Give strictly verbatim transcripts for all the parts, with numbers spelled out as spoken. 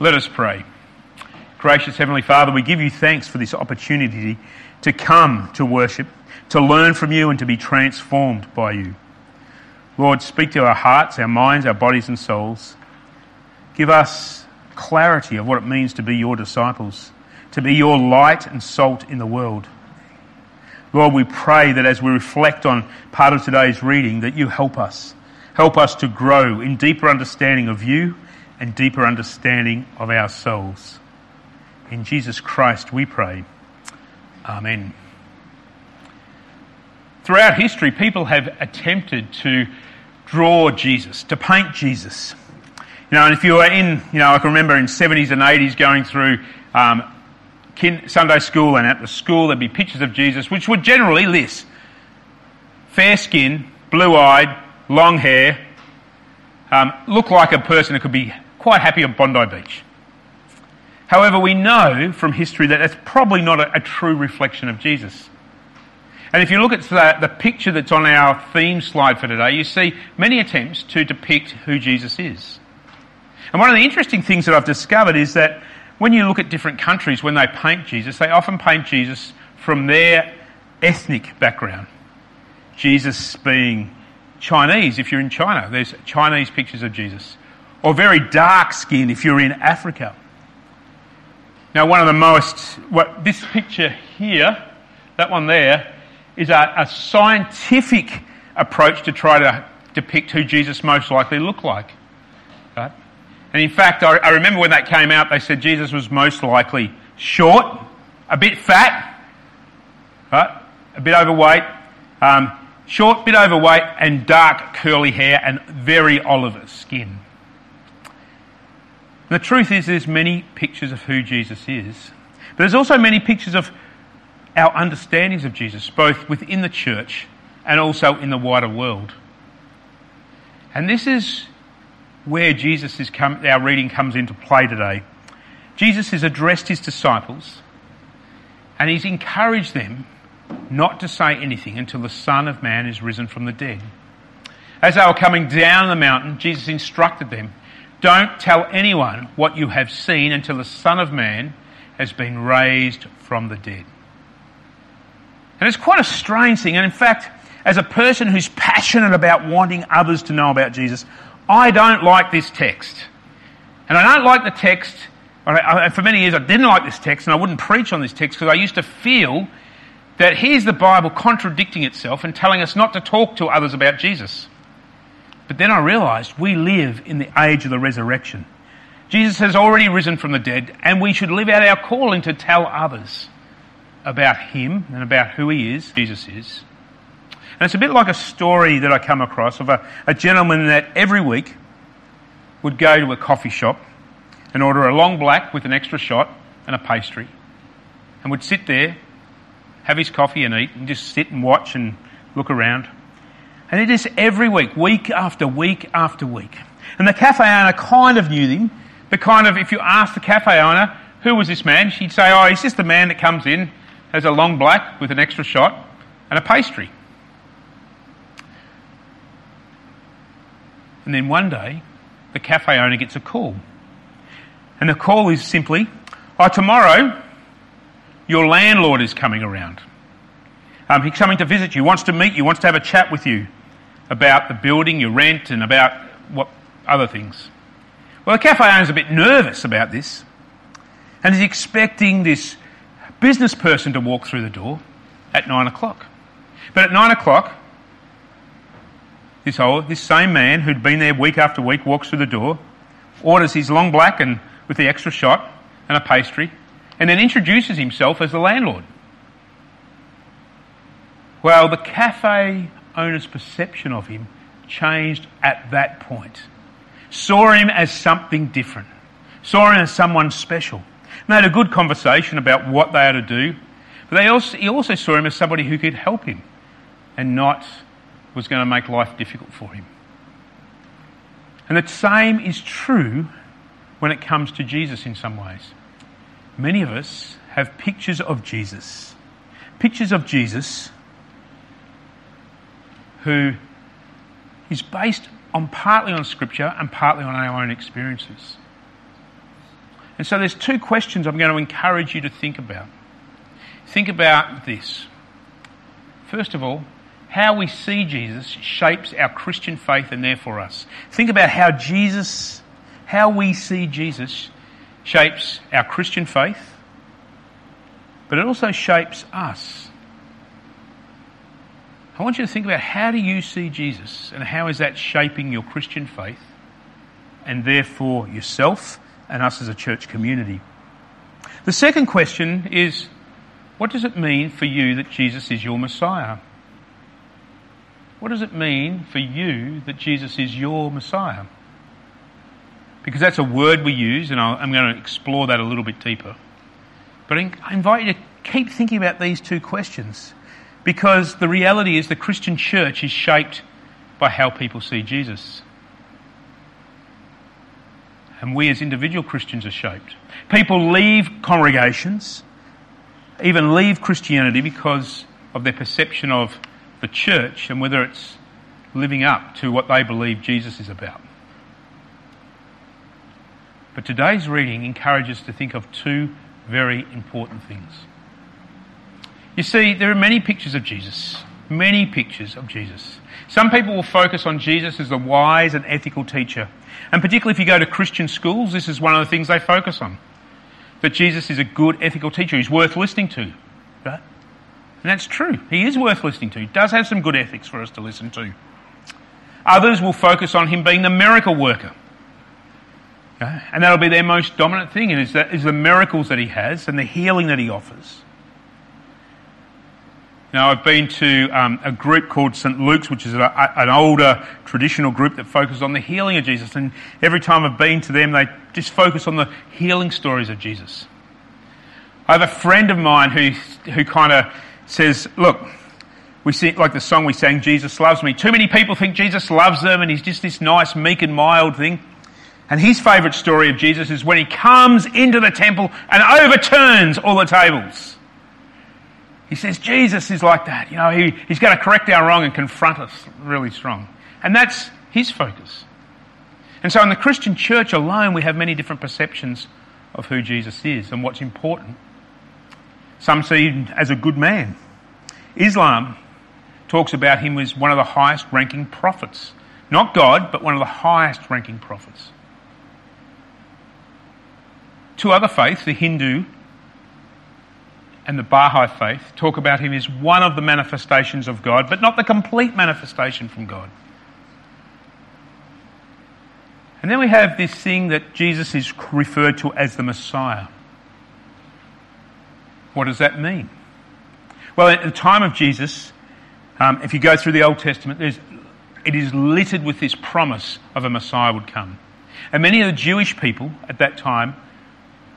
Let us pray. Gracious Heavenly Father, we give you thanks for this opportunity to come to worship, to learn from you and to be transformed by you. Lord, speak to our hearts, our minds, our bodies and souls. Give us clarity of what it means to be your disciples, to be your light and salt in the world. Lord, we pray that as we reflect on part of today's reading, that you help us. Help us to grow in deeper understanding of you and deeper understanding of ourselves. In Jesus Christ we pray. Amen. Throughout history, people have attempted to draw Jesus, to paint Jesus. You know, and if you were in, you know, I can remember in seventies and eighties going through um, kin- Sunday school, and at the school there'd be pictures of Jesus, which were generally this: fair skin, blue-eyed, long hair, um, looked like a person that could be quite happy at Bondi Beach. However, we know from history that that's probably not a, a true reflection of Jesus. And if you look at the, the picture that's on our theme slide for today, you see many attempts to depict who Jesus is. And one of the interesting things that I've discovered is that when you look at different countries, when they paint Jesus, they often paint Jesus from their ethnic background. Jesus being Chinese, if you're in China, there's Chinese pictures of Jesus. Or very dark skin if you're in Africa. Now, one of the most, what this picture here, that one there, is a, a scientific approach to try to depict who Jesus most likely looked like. Right? And in fact, I, I remember when that came out, they said Jesus was most likely short, a bit fat, right? A bit overweight, um, short, bit overweight, and dark curly hair and very olive skin. The truth is there's many pictures of who Jesus is, but there's also many pictures of our understandings of Jesus, both within the church and also in the wider world. And this is where Jesus is come, our reading comes into play today. Jesus has addressed his disciples and he's encouraged them not to say anything until the Son of Man is risen from the dead. As they were coming down the mountain, Jesus instructed them, "Don't tell anyone what you have seen until the Son of Man has been raised from the dead." And it's quite a strange thing. And in fact, as a person who's passionate about wanting others to know about Jesus, I don't like this text. And I don't like the text. I, I, for many years, I didn't like this text, and I wouldn't preach on this text because I used to feel that here's the Bible contradicting itself and telling us not to talk to others about Jesus. But then I realised we live in the age of the resurrection. Jesus has already risen from the dead, and we should live out our calling to tell others about him and about who he is, Jesus is. And it's a bit like a story that I come across of a, a gentleman that every week would go to a coffee shop and order a long black with an extra shot and a pastry, and would sit there, have his coffee and eat, and just sit and watch and look around. And it is every week, week after week after week. And the cafe owner kind of knew him, but kind of, if you asked the cafe owner, who was this man? She'd say, oh, he's just the man that comes in, has a long black with an extra shot and a pastry. And then one day, the cafe owner gets a call. And the call is simply, oh, tomorrow, your landlord is coming around. Um, he's coming to visit you, wants to meet you, wants to have a chat with you about the building, your rent, and about what other things. Well, the cafe owner's a bit nervous about this, and is expecting this business person to walk through the door at nine o'clock. But at nine o'clock, this old, this same man who'd been there week after week walks through the door, orders his long black and with the extra shot and a pastry, and then introduces himself as the landlord. Well, the cafe owner's perception of him changed at that point. Saw him as something different. Saw him as someone special. And they had a good conversation about what they had to do, but they also, he also saw him as somebody who could help him and not was going to make life difficult for him. And the same is true when it comes to Jesus in some ways. Many of us have pictures of Jesus. Pictures of Jesus who is based on partly on Scripture and partly on our own experiences. And so there's two questions I'm going to encourage you to think about. Think about this. First of all, how we see Jesus shapes our Christian faith and therefore us. Think about how Jesus, how we see Jesus shapes our Christian faith, but it also shapes us. I want you to think about, how do you see Jesus and how is that shaping your Christian faith and therefore yourself and us as a church community? The second question is, what does it mean for you that Jesus is your Messiah? What does it mean for you that Jesus is your Messiah? Because that's a word we use, and I'm going to explore that a little bit deeper. But I invite you to keep thinking about these two questions, because the reality is the Christian church is shaped by how people see Jesus. And we as individual Christians are shaped. People leave congregations, even leave Christianity, because of their perception of the church and whether it's living up to what they believe Jesus is about. But today's reading encourages us to think of two very important things. You see, there are many pictures of Jesus, many pictures of Jesus. Some people will focus on Jesus as the wise and ethical teacher. And particularly if you go to Christian schools, this is one of the things they focus on, that Jesus is a good ethical teacher. He's worth listening to, right? And that's true. He is worth listening to. He does have some good ethics for us to listen to. Others will focus on him being the miracle worker. And that'll be their most dominant thing, is the, is the miracles that he has and the healing that he offers. Now, I've been to um, a group called St Luke's, which is a, a, an older traditional group that focuses on the healing of Jesus. And every time I've been to them, they just focus on the healing stories of Jesus. I have a friend of mine who who kind of says, look, we see, like the song we sang, Jesus Loves Me. Too many people think Jesus loves them and he's just this nice, meek and mild thing. And his favourite story of Jesus is when he comes into the temple and overturns all the tables. He says Jesus is like that. You know, he, he's going to correct our wrong and confront us really strong. And that's his focus. And so in the Christian church alone, we have many different perceptions of who Jesus is and what's important. Some see him as a good man. Islam talks about him as one of the highest ranking prophets. Not God, but one of the highest ranking prophets. Two other faiths, the Hindu and the Baha'i faith, talk about him as one of the manifestations of God, but not the complete manifestation from God. And then we have this thing that Jesus is referred to as the Messiah. What does that mean? Well, at the time of Jesus, um, if you go through the Old Testament, there's, it is littered with this promise of a Messiah would come. And many of the Jewish people at that time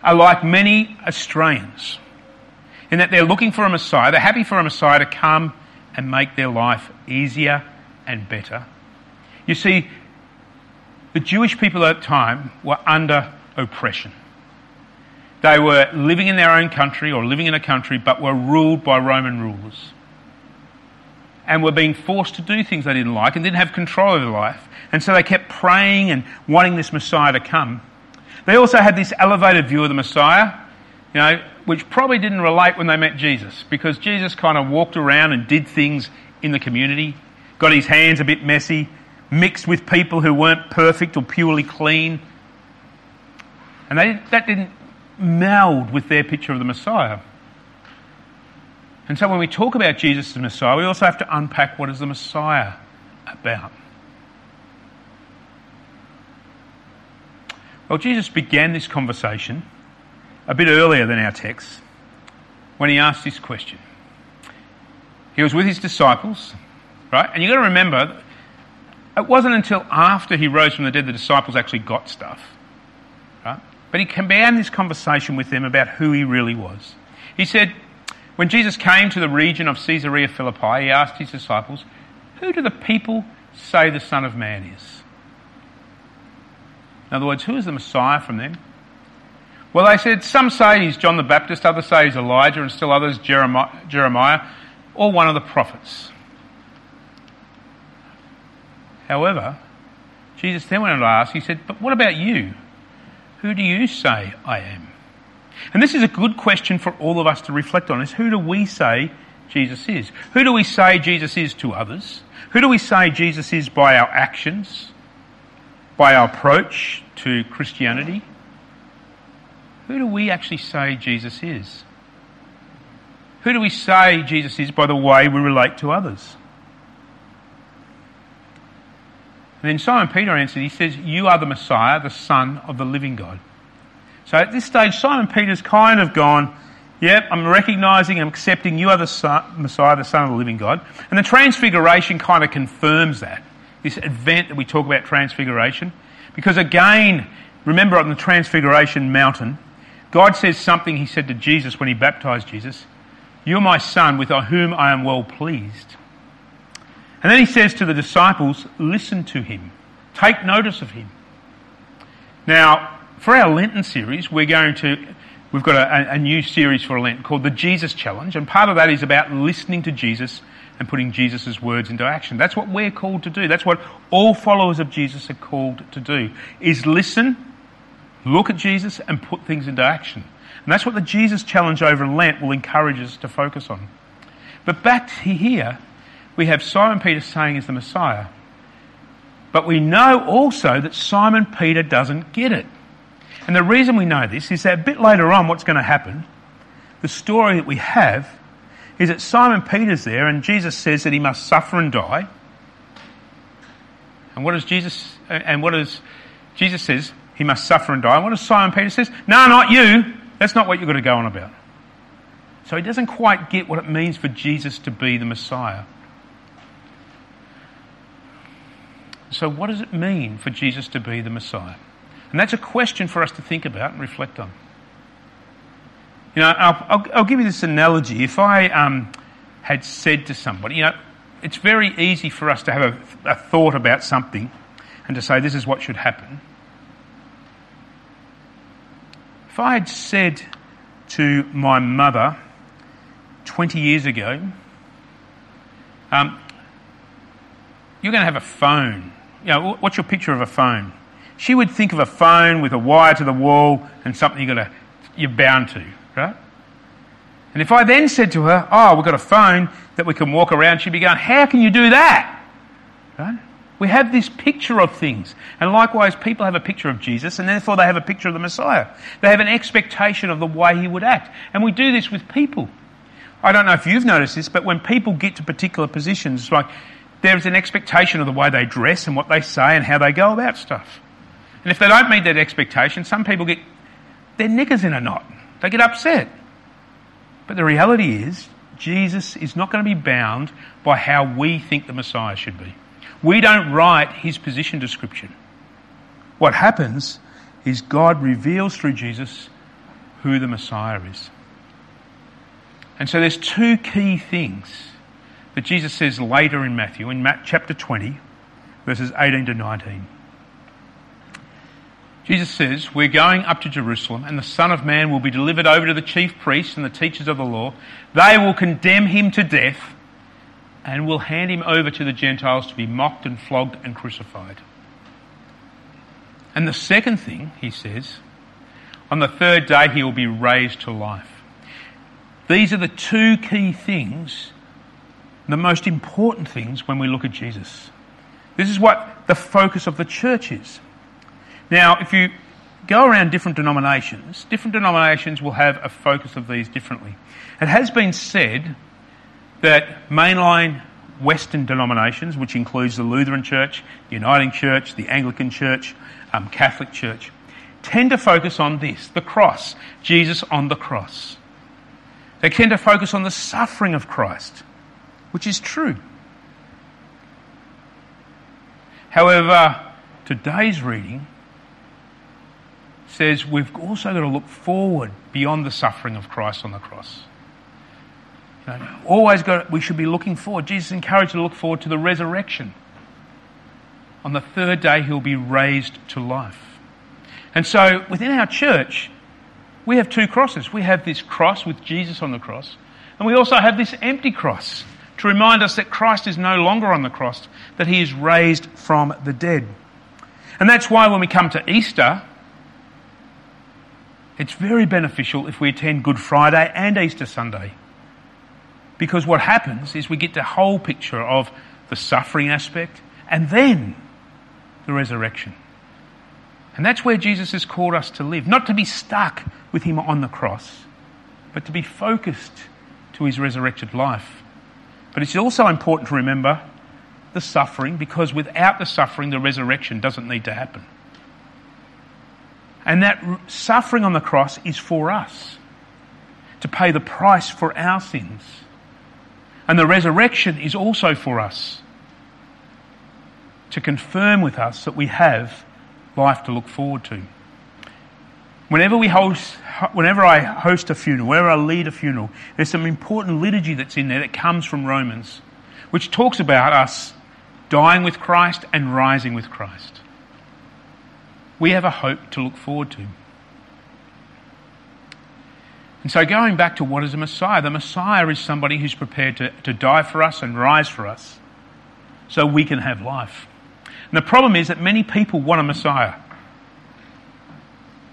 are like many Australians, in that they're looking for a Messiah. They're happy for a Messiah to come and make their life easier and better. You see, the Jewish people at that time were under oppression. They were living in their own country or living in a country, but were ruled by Roman rulers and were being forced to do things they didn't like and didn't have control over their life. And so they kept praying and wanting this Messiah to come. They also had this elevated view of the Messiah, you know, which probably didn't relate when they met Jesus, because Jesus kind of walked around and did things in the community, got his hands a bit messy, mixed with people who weren't perfect or purely clean. And they, that didn't meld with their picture of the Messiah. And so when we talk about Jesus as the Messiah, we also have to unpack, what is the Messiah about? Well, Jesus began this conversation a bit earlier than our text when he asked this question. He was with his disciples, right? And you've got to remember, it wasn't until after he rose from the dead the disciples actually got stuff, right? But he began this conversation with them about who he really was. He said, when Jesus came to the region of Caesarea Philippi, he asked his disciples, who do the people say the Son of Man is? In other words, who is the Messiah from them? Well, they said, some say he's John the Baptist, others say he's Elijah, and still others Jeremiah, or one of the prophets. However, Jesus then went on to ask, he said, but what about you? who do you say I am? And this is a good question for all of us to reflect on, is who do we say Jesus is? Who do we say Jesus is to others? Who do we say Jesus is by our actions, by our approach to Christianity? Who do we actually say Jesus is? Who do we say Jesus is by the way we relate to others? And then Simon Peter answered, he says, you are the Messiah, the Son of the living God. So at this stage, Simon Peter's kind of gone, yep, I'm recognising, I'm accepting you are the son, Messiah, the Son of the living God. And the Transfiguration kind of confirms that, this event that we talk about, Transfiguration. Because again, remember on the Transfiguration mountain, God says something he said to Jesus when he baptised Jesus, you're my son with whom I am well pleased. And then he says to the disciples, listen to him, take notice of him. Now, for our Lenten series, we're going to, we've got a, a new series for Lent called the Jesus Challenge, and part of that is about listening to Jesus and putting Jesus' words into action. That's what we're called to do. That's what all followers of Jesus are called to do, is listen, look at Jesus and put things into action. And that's what the Jesus Challenge over Lent will encourage us to focus on. But back here, we have Simon Peter saying he's the Messiah. But we know also that Simon Peter doesn't get it. And the reason we know this is that a bit later on what's going to happen, the story that we have, is that Simon Peter's there and Jesus says that he must suffer and die. And what does Jesus, and what does, Jesus says he must suffer and die. And what does Simon Peter says? No, not you. That's not what you're going to go on about. So he doesn't quite get what it means for Jesus to be the Messiah. So what does it mean for Jesus to be the Messiah? And that's a question for us to think about and reflect on. You know, I'll, I'll, I'll give you this analogy. If I um, had said to somebody, you know, it's very easy for us to have a, a thought about something and to say this is what should happen. If I had said to my mother twenty years ago, um, you're going to have a phone. You know, what's your picture of a phone? She would think of a phone with a wire to the wall and something you've got to, you're bound to, right? And if I then said to her, oh, we've got a phone that we can walk around, she'd be going, how can you do that? Right? We have this picture of things. And likewise, people have a picture of Jesus and therefore they have a picture of the Messiah. They have an expectation of the way he would act. And we do this with people. I don't know if you've noticed this, but when people get to particular positions, it's like there's an expectation of the way they dress and what they say and how they go about stuff. And if they don't meet that expectation, some people get their knickers in a knot. They get upset. But the reality is, Jesus is not going to be bound by how we think the Messiah should be. We don't write his position description. What happens is God reveals through Jesus who the Messiah is. And so there's two key things that Jesus says later in Matthew, in Matthew chapter twenty, verses eighteen to nineteen. Jesus says, we're going up to Jerusalem and the Son of Man will be delivered over to the chief priests and the teachers of the law. They will condemn him to death and will hand him over to the Gentiles to be mocked and flogged and crucified. And the second thing, he says, on the third day he will be raised to life. These are the two key things, the most important things when we look at Jesus. This is what the focus of the church is. Now, if you go around different denominations, different denominations will have a focus of these differently. It has been said that mainline Western denominations, which includes the Lutheran Church, the Uniting Church, the Anglican Church, um, Catholic Church, tend to focus on this, the cross, Jesus on the cross. They tend to focus on the suffering of Christ, which is true. However, today's reading says we've also got to look forward beyond the suffering of Christ on the cross. You know, always got to, we should be looking forward. Jesus encouraged to look forward to the resurrection. On the third day he'll be raised to life. And so within our church we have two crosses. We have this cross with Jesus on the cross, and we also have this empty cross to remind us that Christ is no longer on the cross, that he is raised from the dead. And that's why when we come to Easter, It's very beneficial if we attend Good Friday and Easter Sunday, because what happens is we get the whole picture of the suffering aspect and then the resurrection. And that's where Jesus has called us to live, not to be stuck with him on the cross, but to be focused to his resurrected life. But it's also important to remember the suffering, because without the suffering, the resurrection doesn't need to happen. And that suffering on the cross is for us, to pay the price for our sins. And the resurrection is also for us, to confirm with us that we have life to look forward to. Whenever we host, whenever I host a funeral, whenever I lead a funeral, there's some important liturgy that's in there that comes from Romans, which talks about us dying with Christ and rising with Christ. We have a hope to look forward to. And so going back to what is a Messiah, the Messiah is somebody who's prepared to, to die for us and rise for us so we can have life. And the problem is that many people want a Messiah.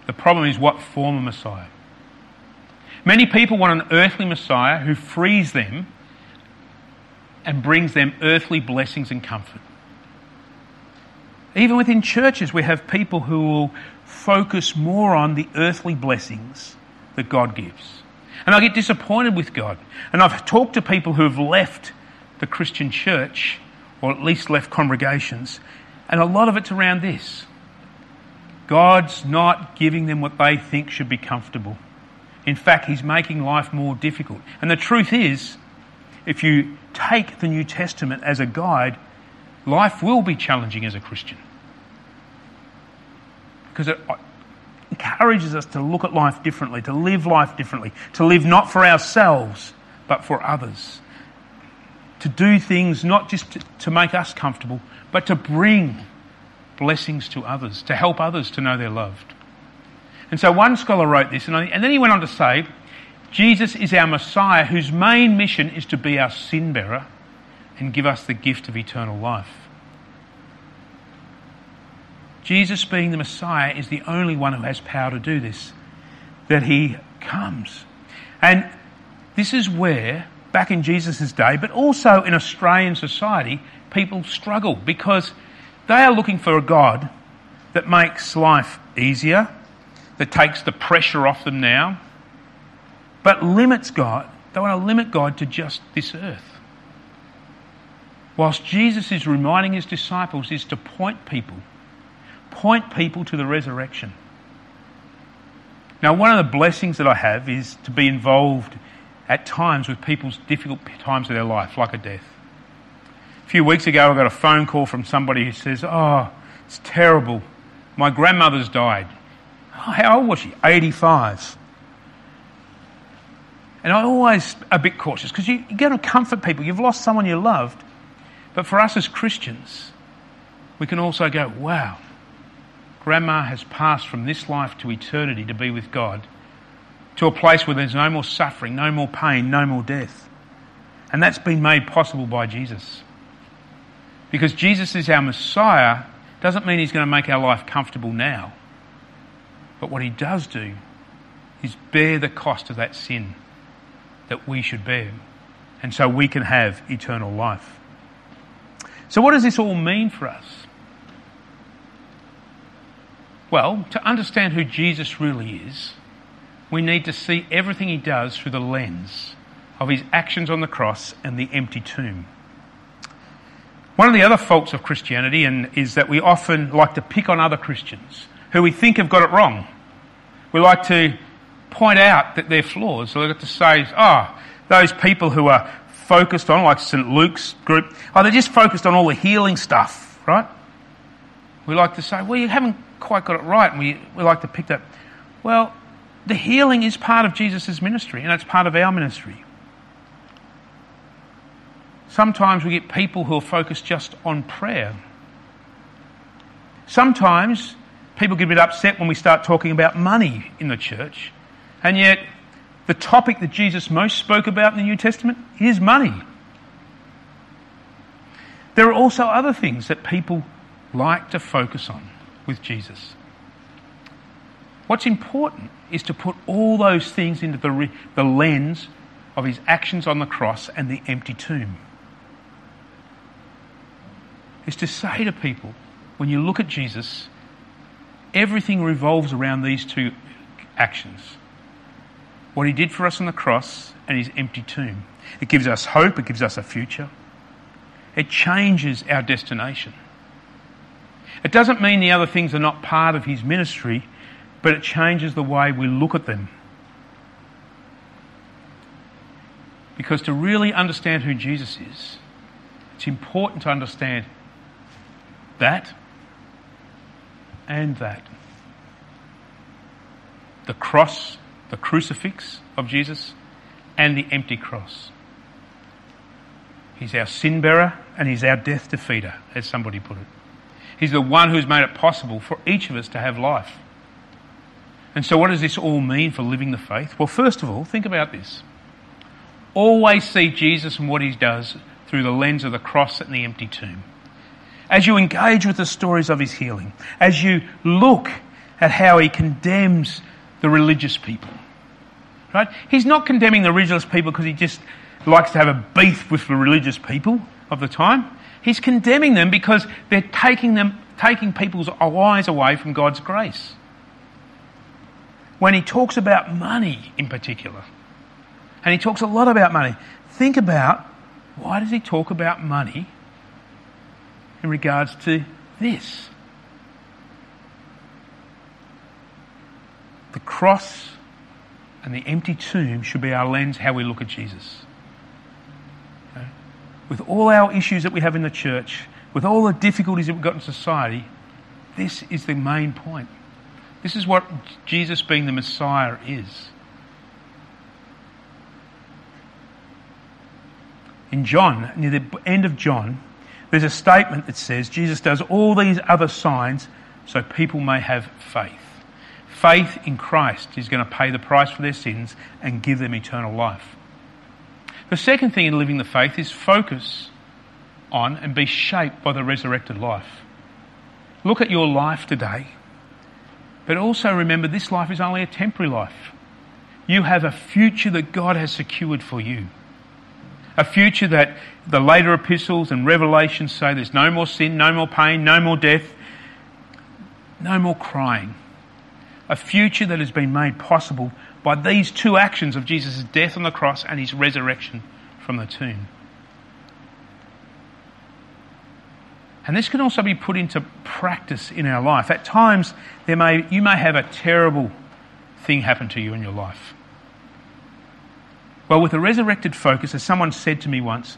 The problem is what form of Messiah. Many people want an earthly Messiah who frees them and brings them earthly blessings and comfort. Even within churches, we have people who will focus more on the earthly blessings that God gives. And I get disappointed with God. And I've talked to people who have left the Christian church, or at least left congregations, and a lot of it's around this. God's not giving them what they think should be comfortable. In fact, he's making life more difficult. And the truth is, if you take the New Testament as a guide, life will be challenging as a Christian, because it encourages us to look at life differently, to live life differently, to live not for ourselves but for others, to do things not just to, to make us comfortable, but to bring blessings to others, to help others to know they're loved. And so one scholar wrote this, and, I, and then he went on to say, Jesus is our Messiah whose main mission is to be our sin bearer and give us the gift of eternal life. Jesus, being the Messiah, is the only one who has power to do this, that he comes. And this is where, back in Jesus' day, but also in Australian society, people struggle, because they are looking for a God that makes life easier, that takes the pressure off them now, but limits God. They want to limit God to just this earth. Whilst Jesus is reminding his disciples is to point people, point people to the resurrection. Now, one of the blessings that I have is to be involved at times with people's difficult times of their life, like a death. A few weeks ago, I got a phone call from somebody who says, "Oh, it's terrible. My grandmother's died." Oh, how old was she? eighty-five. And I'm always a bit cautious, because you, you go to comfort people. You've lost someone you loved. But for us as Christians, we can also go, wow, Grandma has passed from this life to eternity to be with God, to a place where there's no more suffering, no more pain, no more death. And that's been made possible by Jesus. Because Jesus is our Messiah doesn't mean he's going to make our life comfortable now. But what he does do is bear the cost of that sin that we should bear, and so we can have eternal life. So what does this all mean for us? Well, to understand who Jesus really is, we need to see everything he does through the lens of his actions on the cross and the empty tomb. One of the other faults of Christianity and is that we often like to pick on other Christians who we think have got it wrong. We like to point out that they're flaws. So they've got to say, oh, those people who are focused on, like St Luke's group, oh, they're just focused on all the healing stuff, right? We like to say, well, you haven't quite got it right, and we, we like to pick that. Well, the healing is part of Jesus' ministry, and it's part of our ministry. Sometimes we get people who are focused just on prayer. Sometimes people get a bit upset when we start talking about money in the church. And yet, the topic that Jesus most spoke about in the New Testament is money. There are also other things that people like to focus on with Jesus. What's important is to put all those things into the, the lens of his actions on the cross and the empty tomb. Is to say to people, when you look at Jesus, everything revolves around these two actions. What he did for us on the cross and his empty tomb. It gives us hope, it gives us a future. It changes our destination. It doesn't mean the other things are not part of his ministry, but it changes the way we look at them. Because to really understand who Jesus is, it's important to understand that and that. The cross, the crucifix of Jesus, and the empty cross. He's our sin bearer and he's our death defeater, as somebody put it. He's the one who's made it possible for each of us to have life. And so what does this all mean for living the faith? Well, first of all, think about this. Always see Jesus and what he does through the lens of the cross and the empty tomb. As you engage with the stories of his healing, as you look at how he condemns the religious people, right? He's not condemning the religious people because he just likes to have a beef with the religious people of the time. He's condemning them because they're taking them, taking people's eyes away from God's grace. When he talks about money in particular, and he talks a lot about money, think about why does he talk about money in regards to this? The cross and the empty tomb should be our lens, how we look at Jesus. Okay? With all our issues that we have in the church, with all the difficulties that we've got in society, this is the main point. This is what Jesus being the Messiah is. In John, near the end of John, there's a statement that says Jesus does all these other signs so people may have faith. Faith in Christ is going to pay the price for their sins and give them eternal life. The second thing in living the faith is focus on and be shaped by the resurrected life. Look at your life today, but also remember this life is only a temporary life. You have a future that God has secured for you. A future that the later epistles and Revelations say there's no more sin, no more pain, no more death, no more crying. A future that has been made possible by these two actions of Jesus' death on the cross and his resurrection from the tomb. And this can also be put into practice in our life. At times, there may you may have a terrible thing happen to you in your life. Well, with a resurrected focus, as someone said to me once,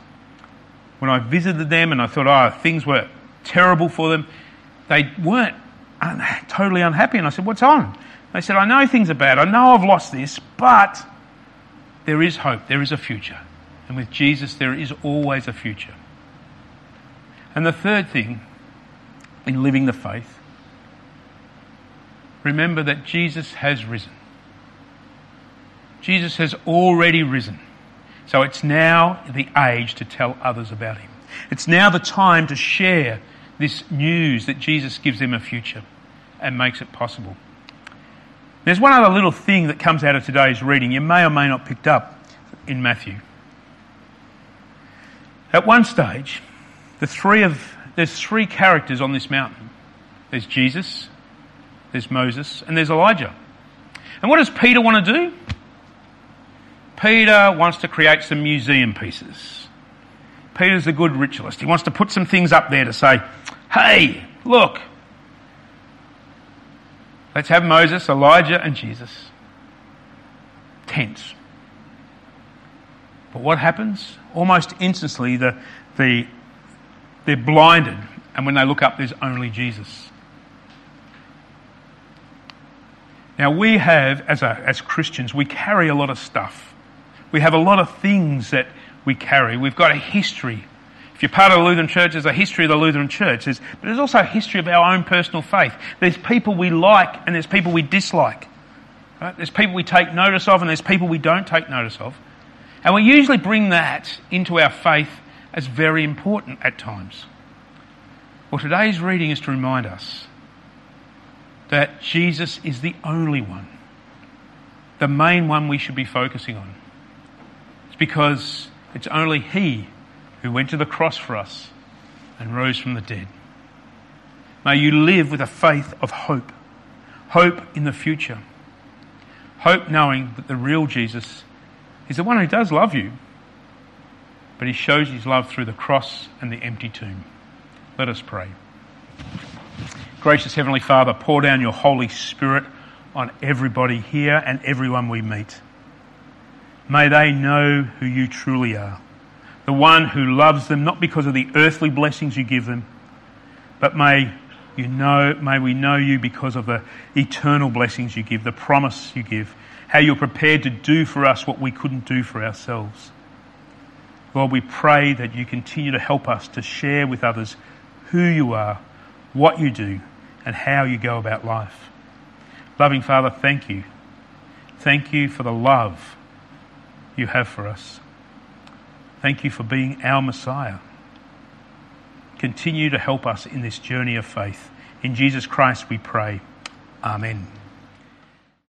when I visited them and I thought, oh, things were terrible for them, they weren't un- totally unhappy. And I said, what's on? They said, I know things are bad. I know I've lost this, but there is hope. There is a future. And with Jesus, there is always a future. And the third thing in living the faith, remember that Jesus has risen. Jesus has already risen. So it's now the age to tell others about him. It's now the time to share this news that Jesus gives them a future and makes it possible. There's one other little thing that comes out of today's reading you may or may not picked up in Matthew. At one stage, the three of there's three characters on this mountain. There's Jesus, there's Moses, and there's Elijah. And what does Peter want to do? Peter wants to create some museum pieces. Peter's a good ritualist. He wants to put some things up there to say, hey, look, let's have Moses, Elijah and Jesus. Tense. But what happens? Almost instantly, the, the, they're blinded, and when they look up, there's only Jesus. Now we have, as, a, as Christians, we carry a lot of stuff. We have a lot of things that we carry. We've got a history. If you're part of the Lutheran Church, there's a history of the Lutheran Church. There's, but there's also a history of our own personal faith. There's people we like and there's people we dislike. Right? There's people we take notice of and there's people we don't take notice of. And we usually bring that into our faith as very important at times. Well, today's reading is to remind us that Jesus is the only one, the main one we should be focusing on. It's because it's only He who went to the cross for us and rose from the dead. May you live with a faith of hope, hope in the future, hope knowing that the real Jesus is the one who does love you, but He shows His love through the cross and the empty tomb. Let us pray. Gracious Heavenly Father, pour down your Holy Spirit on everybody here and everyone we meet. May they know who you truly are, the one who loves them, not because of the earthly blessings you give them, but may you know, may we know you because of the eternal blessings you give, the promise you give, how you're prepared to do for us what we couldn't do for ourselves. Lord, we pray that you continue to help us to share with others who you are, what you do, and how you go about life. Loving Father, thank you. Thank you for the love you have for us. Thank you for being our Messiah. Continue to help us in this journey of faith. In Jesus Christ we pray. Amen.